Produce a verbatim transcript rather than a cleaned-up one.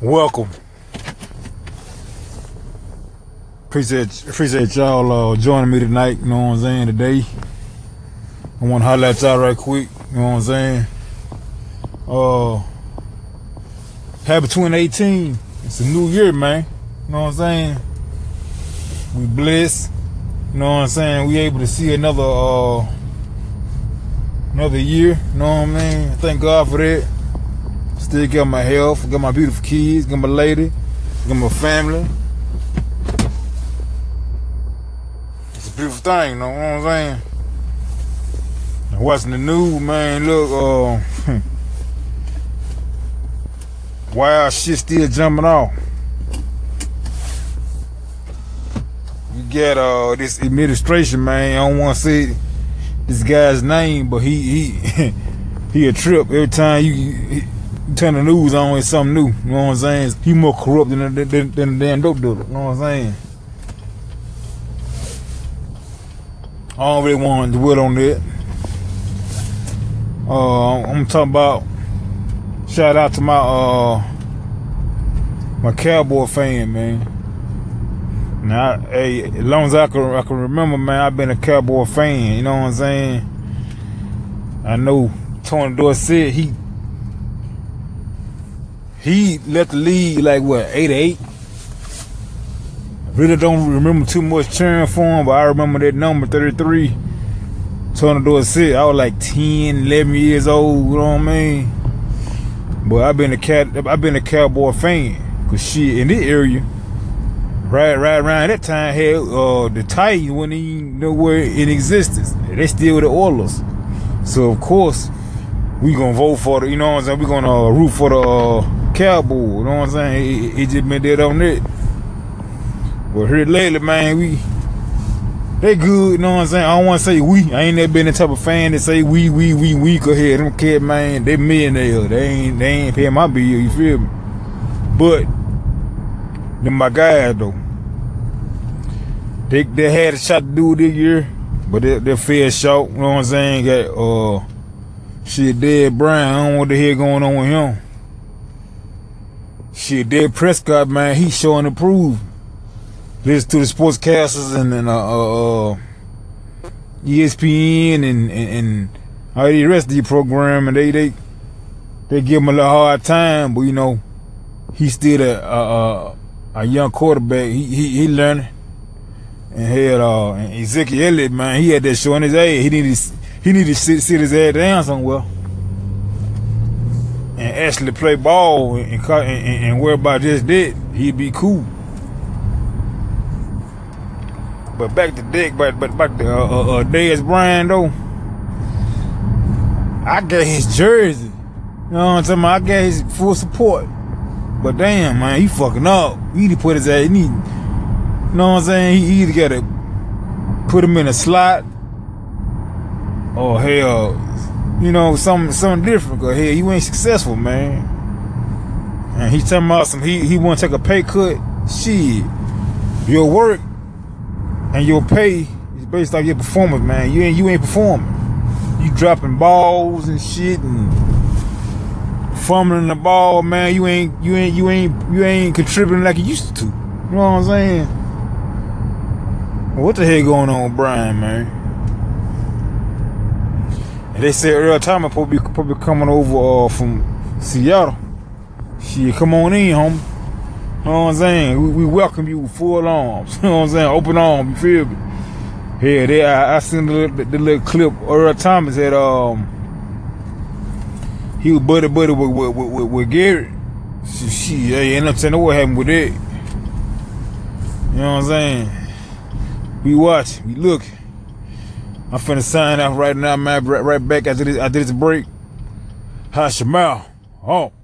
Welcome. Appreciate appreciate y'all uh, joining me tonight. You know what I'm saying? Today, I want to holler at y'all right quick. You know what I'm saying? Uh, happy twenty eighteen. It's a new year, man. You know what I'm saying? We blessed. You know what I'm saying? We able to see another uh, another year. You know what I mean? Thank God for that. Still got my health, got my beautiful kids, got my lady, got my family. It's a beautiful thing, you know what I'm saying? And watching the news, man, look, uh, wild shit still jumping off. You got uh, this administration, man, I don't want to say this guy's name, but he, he, he a trip every time you... He, turn the news on, it's something new. You know what I'm saying? He more corrupt than the, than, than the damn dope dealer. You know what I'm saying? I don't really want to dwell on that. Uh, I'm talking about shout out to my uh my Cowboy fan, man. Now, I, hey, as long as I can I can remember, man, I've been a Cowboy fan. You know what I'm saying? I know Tony Dorsett, he. He left the league like what, eighty-eight? Really don't remember too much cheering for him, but I remember that number thirty-three. Turner Dozier. I was like ten, eleven years old. You know what I mean? But I've been a cat. I've been a Cowboy fan, cause shit in this area, right, right around that time, hell, uh, the Titans wasn't even nowhere in existence. They still with the Oilers, so of course we gonna vote for the. You know what I'm saying? We gonna uh, root for the. Uh, Cowboy, you know what I'm saying? He, he just been dead on it. But here lately, man, we they good, you know what I'm saying? I don't want to say we. I ain't never been the type of fan that say we, we, we, we go ahead. Them cat, man, they millionaires. They ain't, they ain't paying my bill. You feel me? But them my guys though. They they had a shot to do this year, but they they fell short. You know what I'm saying? Got uh shit, Dez Bryant. I don't know what the hell going on with him. Shit, Dak Prescott, man, he showing to prove. Listen to the sportscasters and then uh, uh, E S P N and, and, and all the rest of the program, and they they they give him a little hard time, but you know he's still a a, a young quarterback. He he, he learning. And hell, uh, and Ezekiel Elliott, man, he had that show in his head. He needed he needed to sit, sit his head down somewhere and actually play ball and, and, and, and worry about just that, he'd be cool. But back to Dick, but but back to uh, uh, uh, Dez Bryant though. I got his jersey. You know what I'm talking about? I got his full support. But damn, man, he fucking up. He put his ass. He need, you know what I'm saying? He either gotta put him in a slot or hell. You know, something, something different. Go ahead, you ain't successful, man. And he talking about some. He he want to take a pay cut. Shit, your work and your pay is based on your performance, man. You ain't you ain't performing. You dropping balls and shit and fumbling the ball, man. You ain't you ain't you ain't you ain't contributing like you used to. You know what I'm saying? What the hell going on with Brian, man? They said Earl Thomas probably, probably coming over uh, from Seattle. Shit, come on in, homie. You know what I'm saying? We, we welcome you with full arms. You know what I'm saying? Open arms, you feel me? Yeah, they, I, I seen the, the, the little clip. Earl Thomas had, um, he was buddy-buddy with, with, with, with Garrett. Shit, shit, hey, ain't nothing know what happened with that. You know what I'm saying? We watching, we looking. I'm finna sign out right now, man. Right back after this, after this break. Hash your mouth. Oh.